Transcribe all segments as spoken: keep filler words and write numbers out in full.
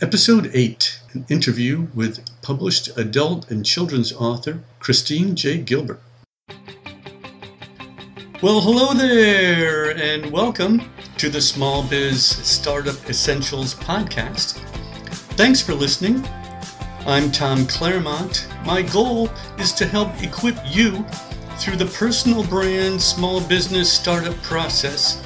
Episode eight, an interview with published adult and children's author Christine J. Gilbert. Well, hello there, and welcome to the Small Biz Startup Essentials podcast. Thanks for listening. I'm Tom Claremont. My goal is to help equip you through the personal brand small business startup process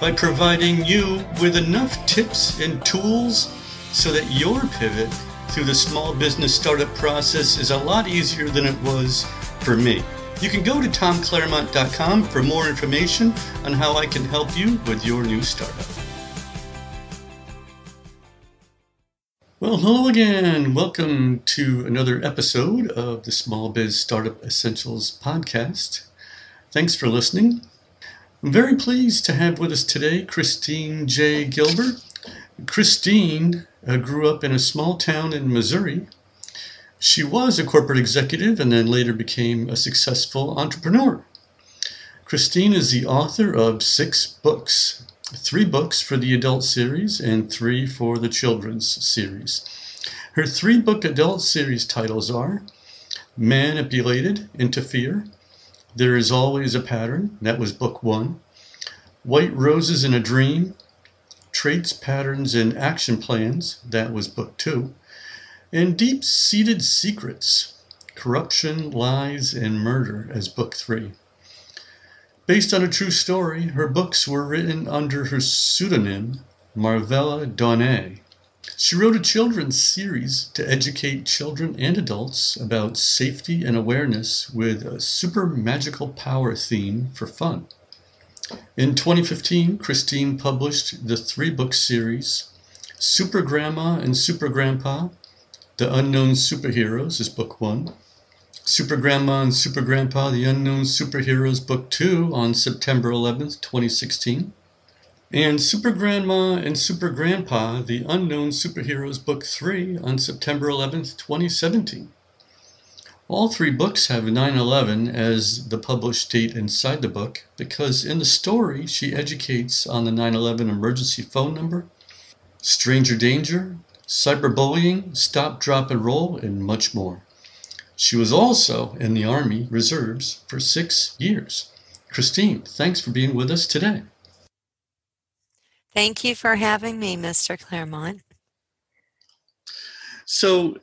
by providing you with enough tips and tools so that your pivot through the small business startup process is a lot easier than it was for me. You can go to tom claremont dot com for more information on how I can help you with your new startup. Well, hello again. Welcome to another episode of the Small Biz Startup Essentials podcast. Thanks for listening. I'm very pleased to have with us today Christine J. Gilbert. Christine uh, grew up in a small town in Missouri. She was a corporate executive and then later became a successful entrepreneur. Christine is the author of six books, three books for the adult series and three for the children's series. Her three-book adult series titles are Manipulated into Fear, There Is Always a Pattern, that was book one, White Roses in a Dream, Traits, Patterns, and Action Plans, that was book two, and Deep-Seated Secrets, Corruption, Lies, and Murder as book three. Based on a true story, her books were written under her pseudonym, Marvella Donnet. She wrote a children's series to educate children and adults about safety and awareness with a super magical power theme for fun. In twenty fifteen, Christine published the three-book series, Super Grandma and Super Grandpa, The Unknown Superheroes is book one, Super Grandma and Super Grandpa, The Unknown Superheroes book two on September eleventh, twenty sixteen, and Super Grandma and Super Grandpa, The Unknown Superheroes book three on September eleventh, twenty seventeen. All three books have nine eleven as the published date inside the book because in the story she educates on the nine eleven emergency phone number, stranger danger, cyberbullying, stop, drop, and roll, and much more. She was also in the Army Reserves for six years. Christine, thanks for being with us today. Thank you for having me, Mister Claremont. So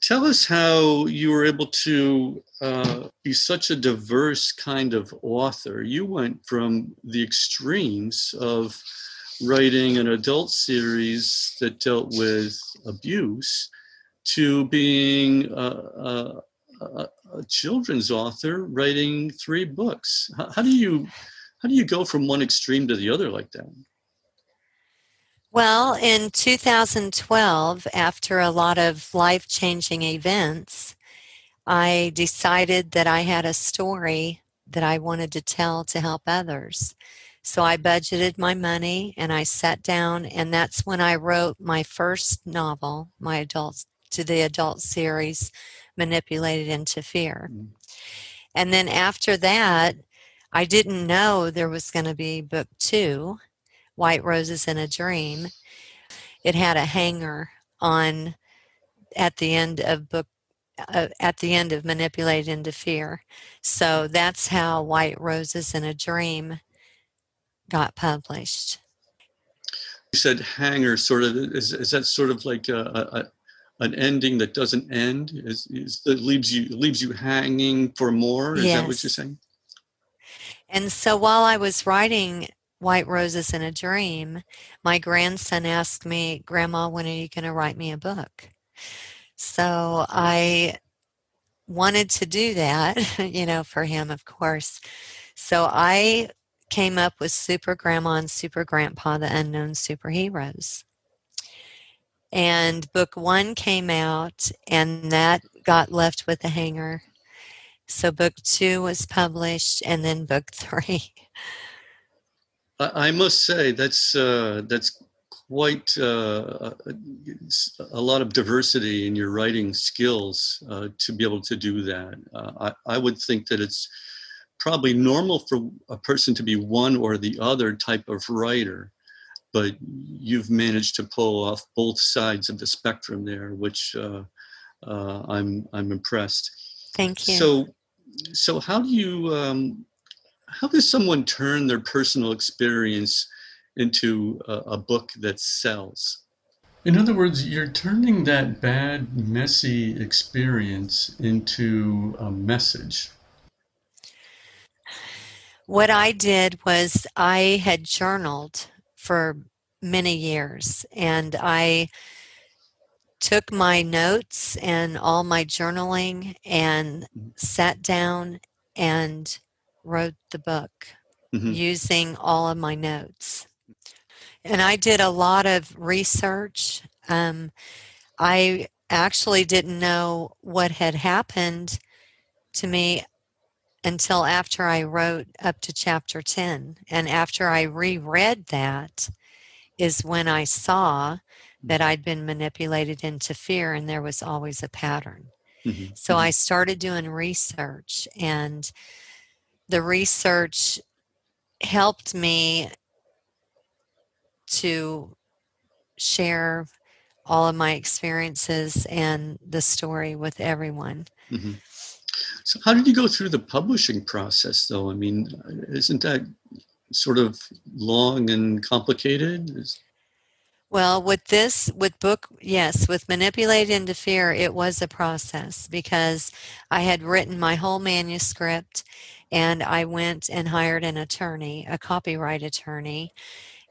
tell us how you were able to uh, be such a diverse kind of author. You went from the extremes of writing an adult series that dealt with abuse to being a, a, a children's author writing three books. How, how do you how do you go from one extreme to the other like that? Well, in two thousand twelve, after a lot of life-changing events, I decided that I had a story that I wanted to tell to help others. So I budgeted my money and I sat down, and that's when I wrote my first novel, my adult to the adult series, Manipulated into Fear. Mm-hmm. And then after that, I didn't know there was going to be book two, White Roses in a Dream. It had a hanger on at the end of book uh, at the end of Manipulated into Fear. So that's how White Roses in a Dream got published. You said hanger, sort of is is that sort of like a, a an ending that doesn't end? Is, is that leaves you leaves you hanging for more? Is yes. That what you're saying? And so while I was writing White Roses in a Dream, my grandson asked me, "Grandma, when are you going to write me a book?" So I wanted to do that, you know, for him, of course. So I came up with Super Grandma and Super Grandpa, The Unknown Superheroes. And book one came out, and that got left with a hanger. So book two was published, and then book three. I must say that's uh, that's quite uh, a lot of diversity in your writing skills uh, to be able to do that. Uh, I, I would think that it's probably normal for a person to be one or the other type of writer, but you've managed to pull off both sides of the spectrum there, which uh, uh, I'm I'm impressed. Thank you. So, so how do you um, how does someone turn their personal experience into a, a book that sells? In other words, you're turning that bad, messy experience into a message. What I did was I had journaled for many years, and I took my notes and all my journaling and sat down and wrote the book mm-hmm. using all of my notes. And I did a lot of research. Um, I actually didn't know what had happened to me until after I wrote up to chapter ten. And after I reread that is when I saw that I'd been manipulated into fear, and there was always a pattern. Mm-hmm. So mm-hmm. I started doing research, and the research helped me to share all of my experiences and the story with everyone. Mm-hmm. So how did you go through the publishing process, though? I mean, isn't that sort of long and complicated? Is- well, with this, with book, yes, with Manipulated into Fear, it was a process, because I had written my whole manuscript, and I went and hired an attorney, a copyright attorney,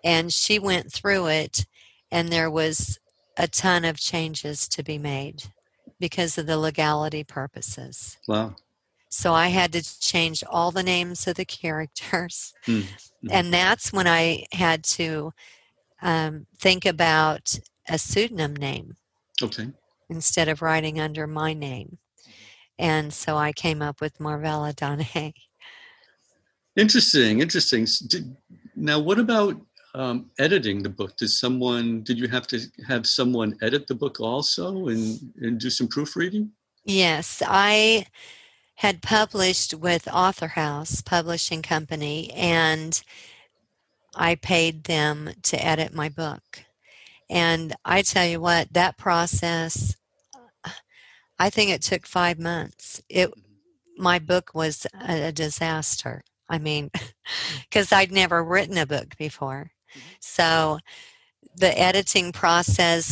and she went through it, and there was a ton of changes to be made because of the legality purposes. Wow. So I had to change all the names of the characters. Mm-hmm. And that's when I had to um, think about a pseudonym name. Okay. Instead of writing under my name. And so I came up with Marvella Donnet. Interesting, interesting. Now, what about Um, editing the book? Did someone, did you have to have someone edit the book also and, and do some proofreading? Yes, I had published with Author House Publishing Company, and I paid them to edit my book. And I tell you what, that process, I think it took five months. It, my book was a, a disaster. I mean, because I'd never written a book before. So the editing process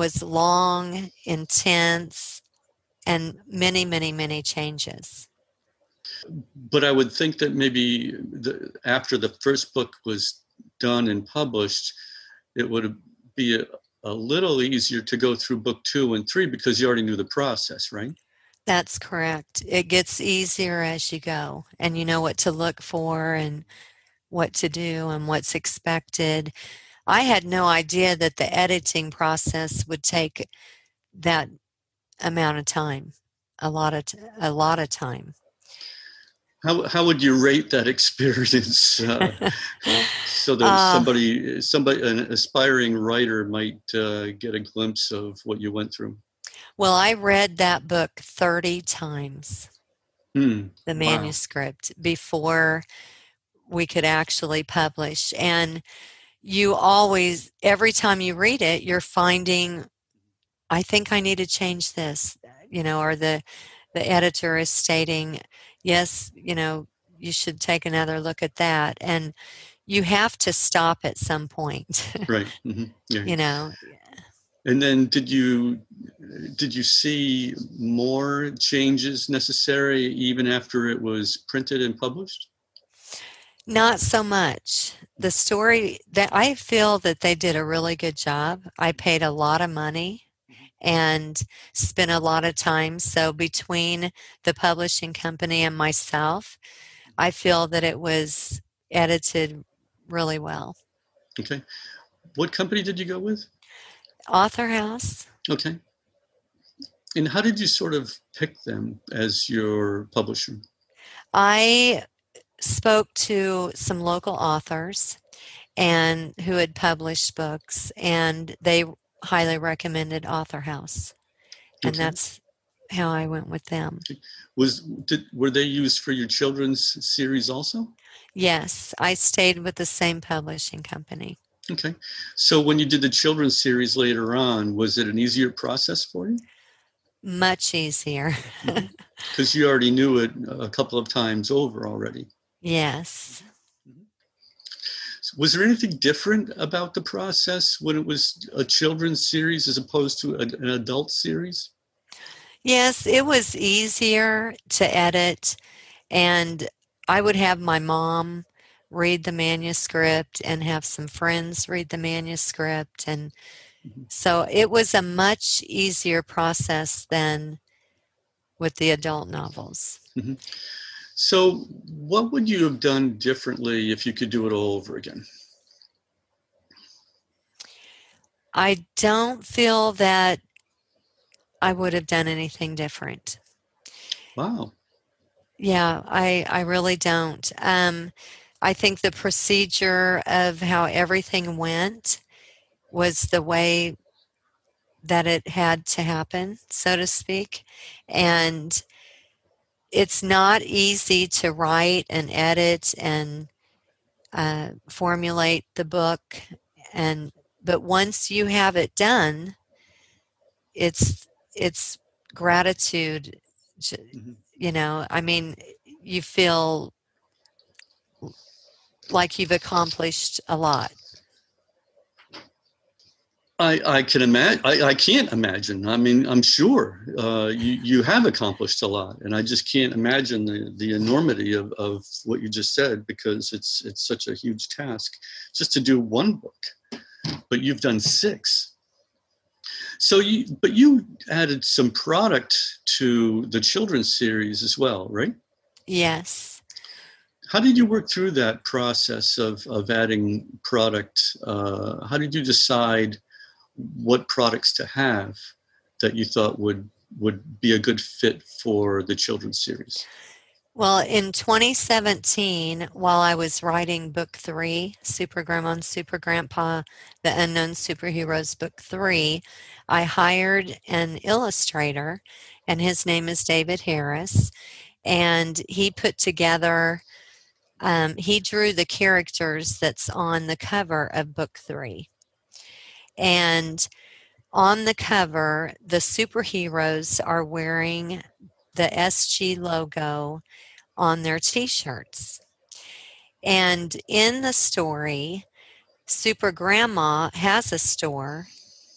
was long, intense, and many, many, many changes. But I would think that maybe the, after the first book was done and published, it would be a, a little easier to go through book two and three because you already knew the process, right? That's correct. It gets easier as you go, and you know what to look for and what to do and what's expected. I had no idea that the editing process would take that amount of time, a lot of t- a lot of time. How how would you rate that experience? Uh, so that uh, somebody somebody an aspiring writer might uh, get a glimpse of what you went through. Well, I read that book thirty times, mm, the manuscript, wow. before we could actually publish. And you always, every time you read it, you're finding, I think I need to change this, you know, or the, the editor is stating, yes, you know, you should take another look at that. And you have to stop at some point. Right. Mm-hmm. Yeah. You know. And then did you did you see more changes necessary even after it was printed and published? Not so much. The story, that I feel that they did a really good job. I paid a lot of money and spent a lot of time. So between the publishing company and myself, I feel that it was edited really well. Okay. What company did you go with? Author House. Okay. And how did you sort of pick them as your publisher? I spoke to some local authors and who had published books, and they highly recommended Author House. And okay. That's how I went with them. Was did, were they used for your children's series also? Yes, I stayed with the same publishing company. Okay. So when you did the children's series later on, was it an easier process for you? Much easier. Because you already knew it a couple of times over already. Yes. Was there anything different about the process when it was a children's series as opposed to a, an adult series? Yes, it was easier to edit. And I would have my mom read the manuscript and have some friends read the manuscript. And so it was a much easier process than with the adult novels. Mm-hmm. So what would you have done differently if you could do it all over again? I don't feel that I would have done anything different. Wow. Yeah, I, I really don't. Um, I think the procedure of how everything went was the way that it had to happen, so to speak. And it's not easy to write and edit and uh, formulate the book. And but once you have it done, it's it's gratitude. You know, I mean, you feel like you've accomplished a lot. I, I can imagine. I, I can't imagine. I mean, I'm sure uh, you you have accomplished a lot, and I just can't imagine the, the enormity of, of what you just said, because it's it's such a huge task just to do one book, but you've done six. So you but you added some product to the children's series as well, right? Yes. How did you work through that process of, of adding product? Uh, how did you decide what products to have that you thought would, would be a good fit for the children's series? Well, in twenty seventeen, while I was writing book three, Super Grandma, Super Grandpa, The Unknown Superheroes, book three, I hired an illustrator, and his name is David Harris, and he put together... Um, he drew the characters that's on the cover of book three. And on the cover, the superheroes are wearing the S G logo on their t-shirts. And in the story, Super Grandma has a store,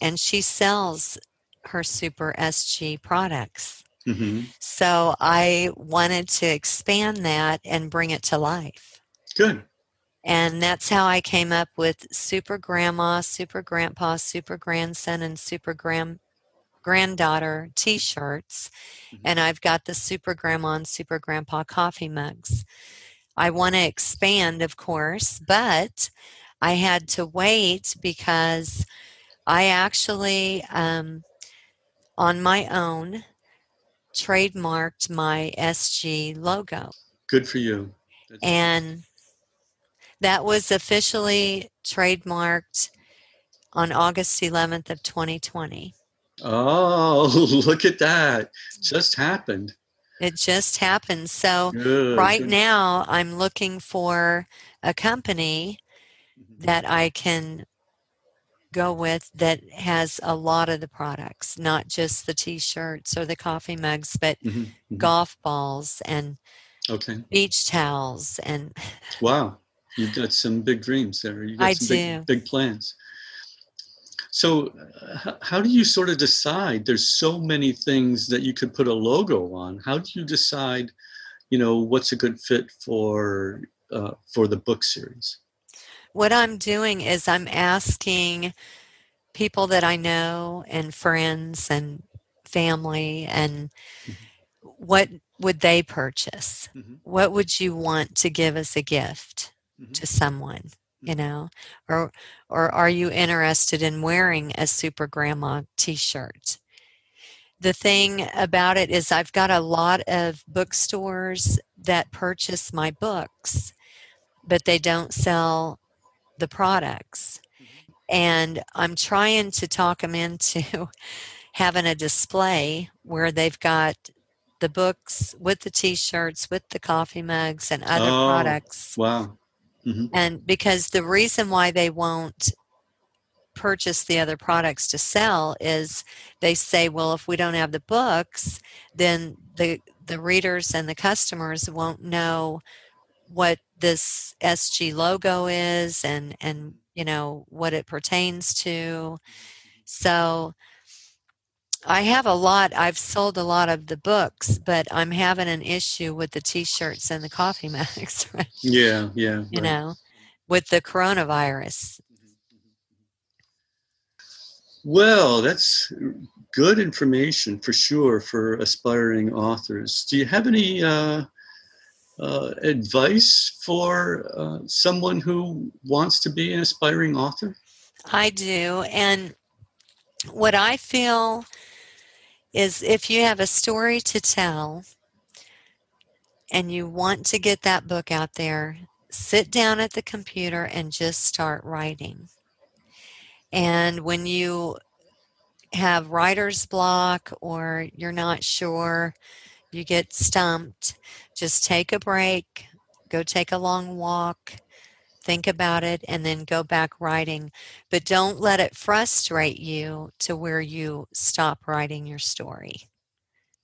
and she sells her Super S G products. Mm-hmm. So I wanted to expand that and bring it to life. Good. And that's how I came up with Super Grandma, Super Grandpa, Super Grandson, and Super Grand Granddaughter t-shirts. Mm-hmm. And I've got the Super Grandma and Super Grandpa coffee mugs. I want to expand, of course, but I had to wait because I actually, um, on my own, trademarked my S G logo. Good for you. That's and that was officially trademarked on August eleventh of twenty twenty. Oh, look at that. Just happened. It just happened. So good, right good. Now I'm looking for a company that I can go with that has a lot of the products, not just the t-shirts or the coffee mugs, but mm-hmm, mm-hmm. golf balls and okay. beach towels. And wow, you've got some big dreams there. You've got I some do. Big, big plans. So uh, how do you sort of decide? There's so many things that you could put a logo on. How do you decide, you know, what's a good fit for uh, for the book series? What I'm doing is I'm asking people that I know and friends and family and mm-hmm. what would they purchase? Mm-hmm. What would you want to give as a gift mm-hmm. to someone, mm-hmm. you know? Or or are you interested in wearing a Super Grandma t-shirt? The thing about it is I've got a lot of bookstores that purchase my books, but they don't sell the products, and I'm trying to talk them into having a display where they've got the books with the t-shirts, with the coffee mugs and other oh, products. Wow. Mm-hmm. And because the reason why they won't purchase the other products to sell is they say, well, if we don't have the books, then the the readers and the customers won't know what this S G logo is and, and you know, what it pertains to. So I have a lot, I've sold a lot of the books, but I'm having an issue with the T-shirts and the coffee mugs, right? Yeah, yeah. Right. You know, with the coronavirus. Well, that's good information for sure for aspiring authors. Do you have any uh, uh, advice for uh, someone who wants to be an aspiring author? I do. And what I feel is if you have a story to tell and you want to get that book out there, sit down at the computer and just start writing. And when you have writer's block or you're not sure, you get stumped, just take a break, go take a long walk, think about it, and then go back writing. But don't let it frustrate you to where you stop writing your story,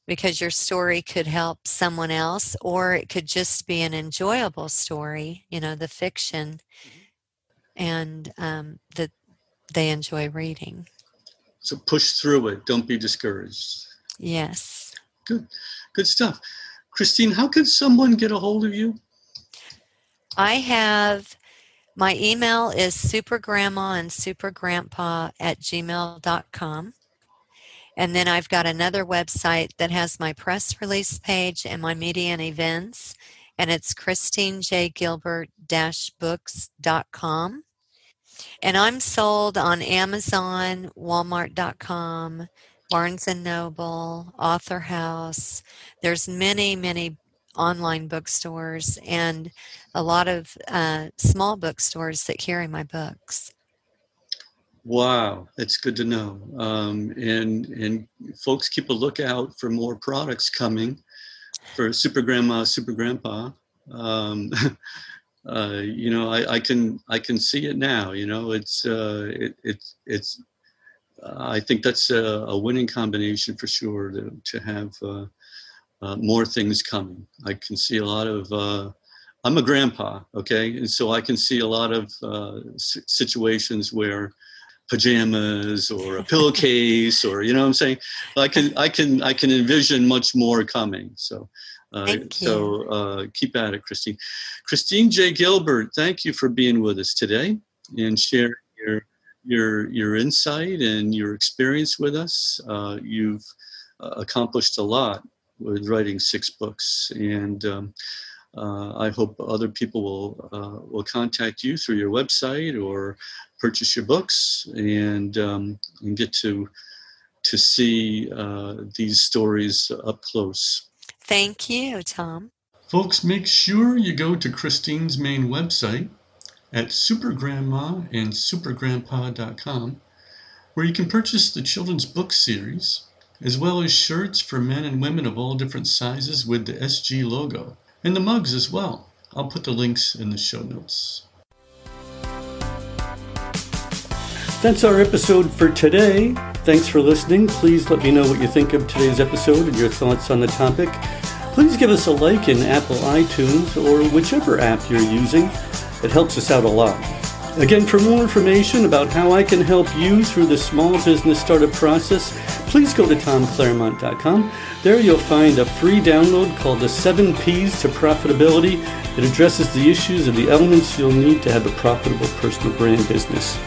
because your story could help someone else, or it could just be an enjoyable story, you know, the fiction, and um, the they enjoy reading. So push through it. Don't be discouraged. Yes. Good. Good stuff. Christine, how can someone get a hold of you? I have, my email is supergrandma and supergrandpa at gmail dot com. And then I've got another website that has my press release page and my media and events. And it's Christine J Gilbert dash books dot com. And I'm sold on Amazon, Walmart dot com, Barnes and Noble, Author House. There's many, many online bookstores and a lot of uh, small bookstores that carry my books. Wow, that's good to know. Um, and and folks, keep a lookout for more products coming for Super Grandma, Super Grandpa. Um, Uh, you know, I, I can I can see it now. You know, it's uh, it, it's it's. Uh, I think that's a, a winning combination for sure to to have uh, uh, more things coming. I can see a lot of. Uh, I'm a grandpa, okay, and so I can see a lot of uh, s- situations where pajamas or a pillowcase or you know what I'm saying. I can I can I can envision much more coming. So. Uh, thank you. So uh, keep at it, Christine. Christine J. Gilbert, thank you for being with us today and sharing your your your insight and your experience with us. Uh, you've uh, accomplished a lot with writing six books, and um, uh, I hope other people will uh, will contact you through your website or purchase your books and um, and get to to see uh, these stories up close. Thank you, Tom. Folks, make sure you go to Christine's main website at supergrandma and supergrandpa dot com, where you can purchase the children's book series, as well as shirts for men and women of all different sizes with the S G logo, and the mugs as well. I'll put the links in the show notes. That's our episode for today. Thanks for listening. Please let me know what you think of today's episode and your thoughts on the topic. Please give us a like in Apple iTunes or whichever app you're using. It helps us out a lot. Again, for more information about how I can help you through the small business startup process, please go to tom claremont dot com. There you'll find a free download called the seven P's to Profitability. It addresses the issues and the elements you'll need to have a profitable personal brand business.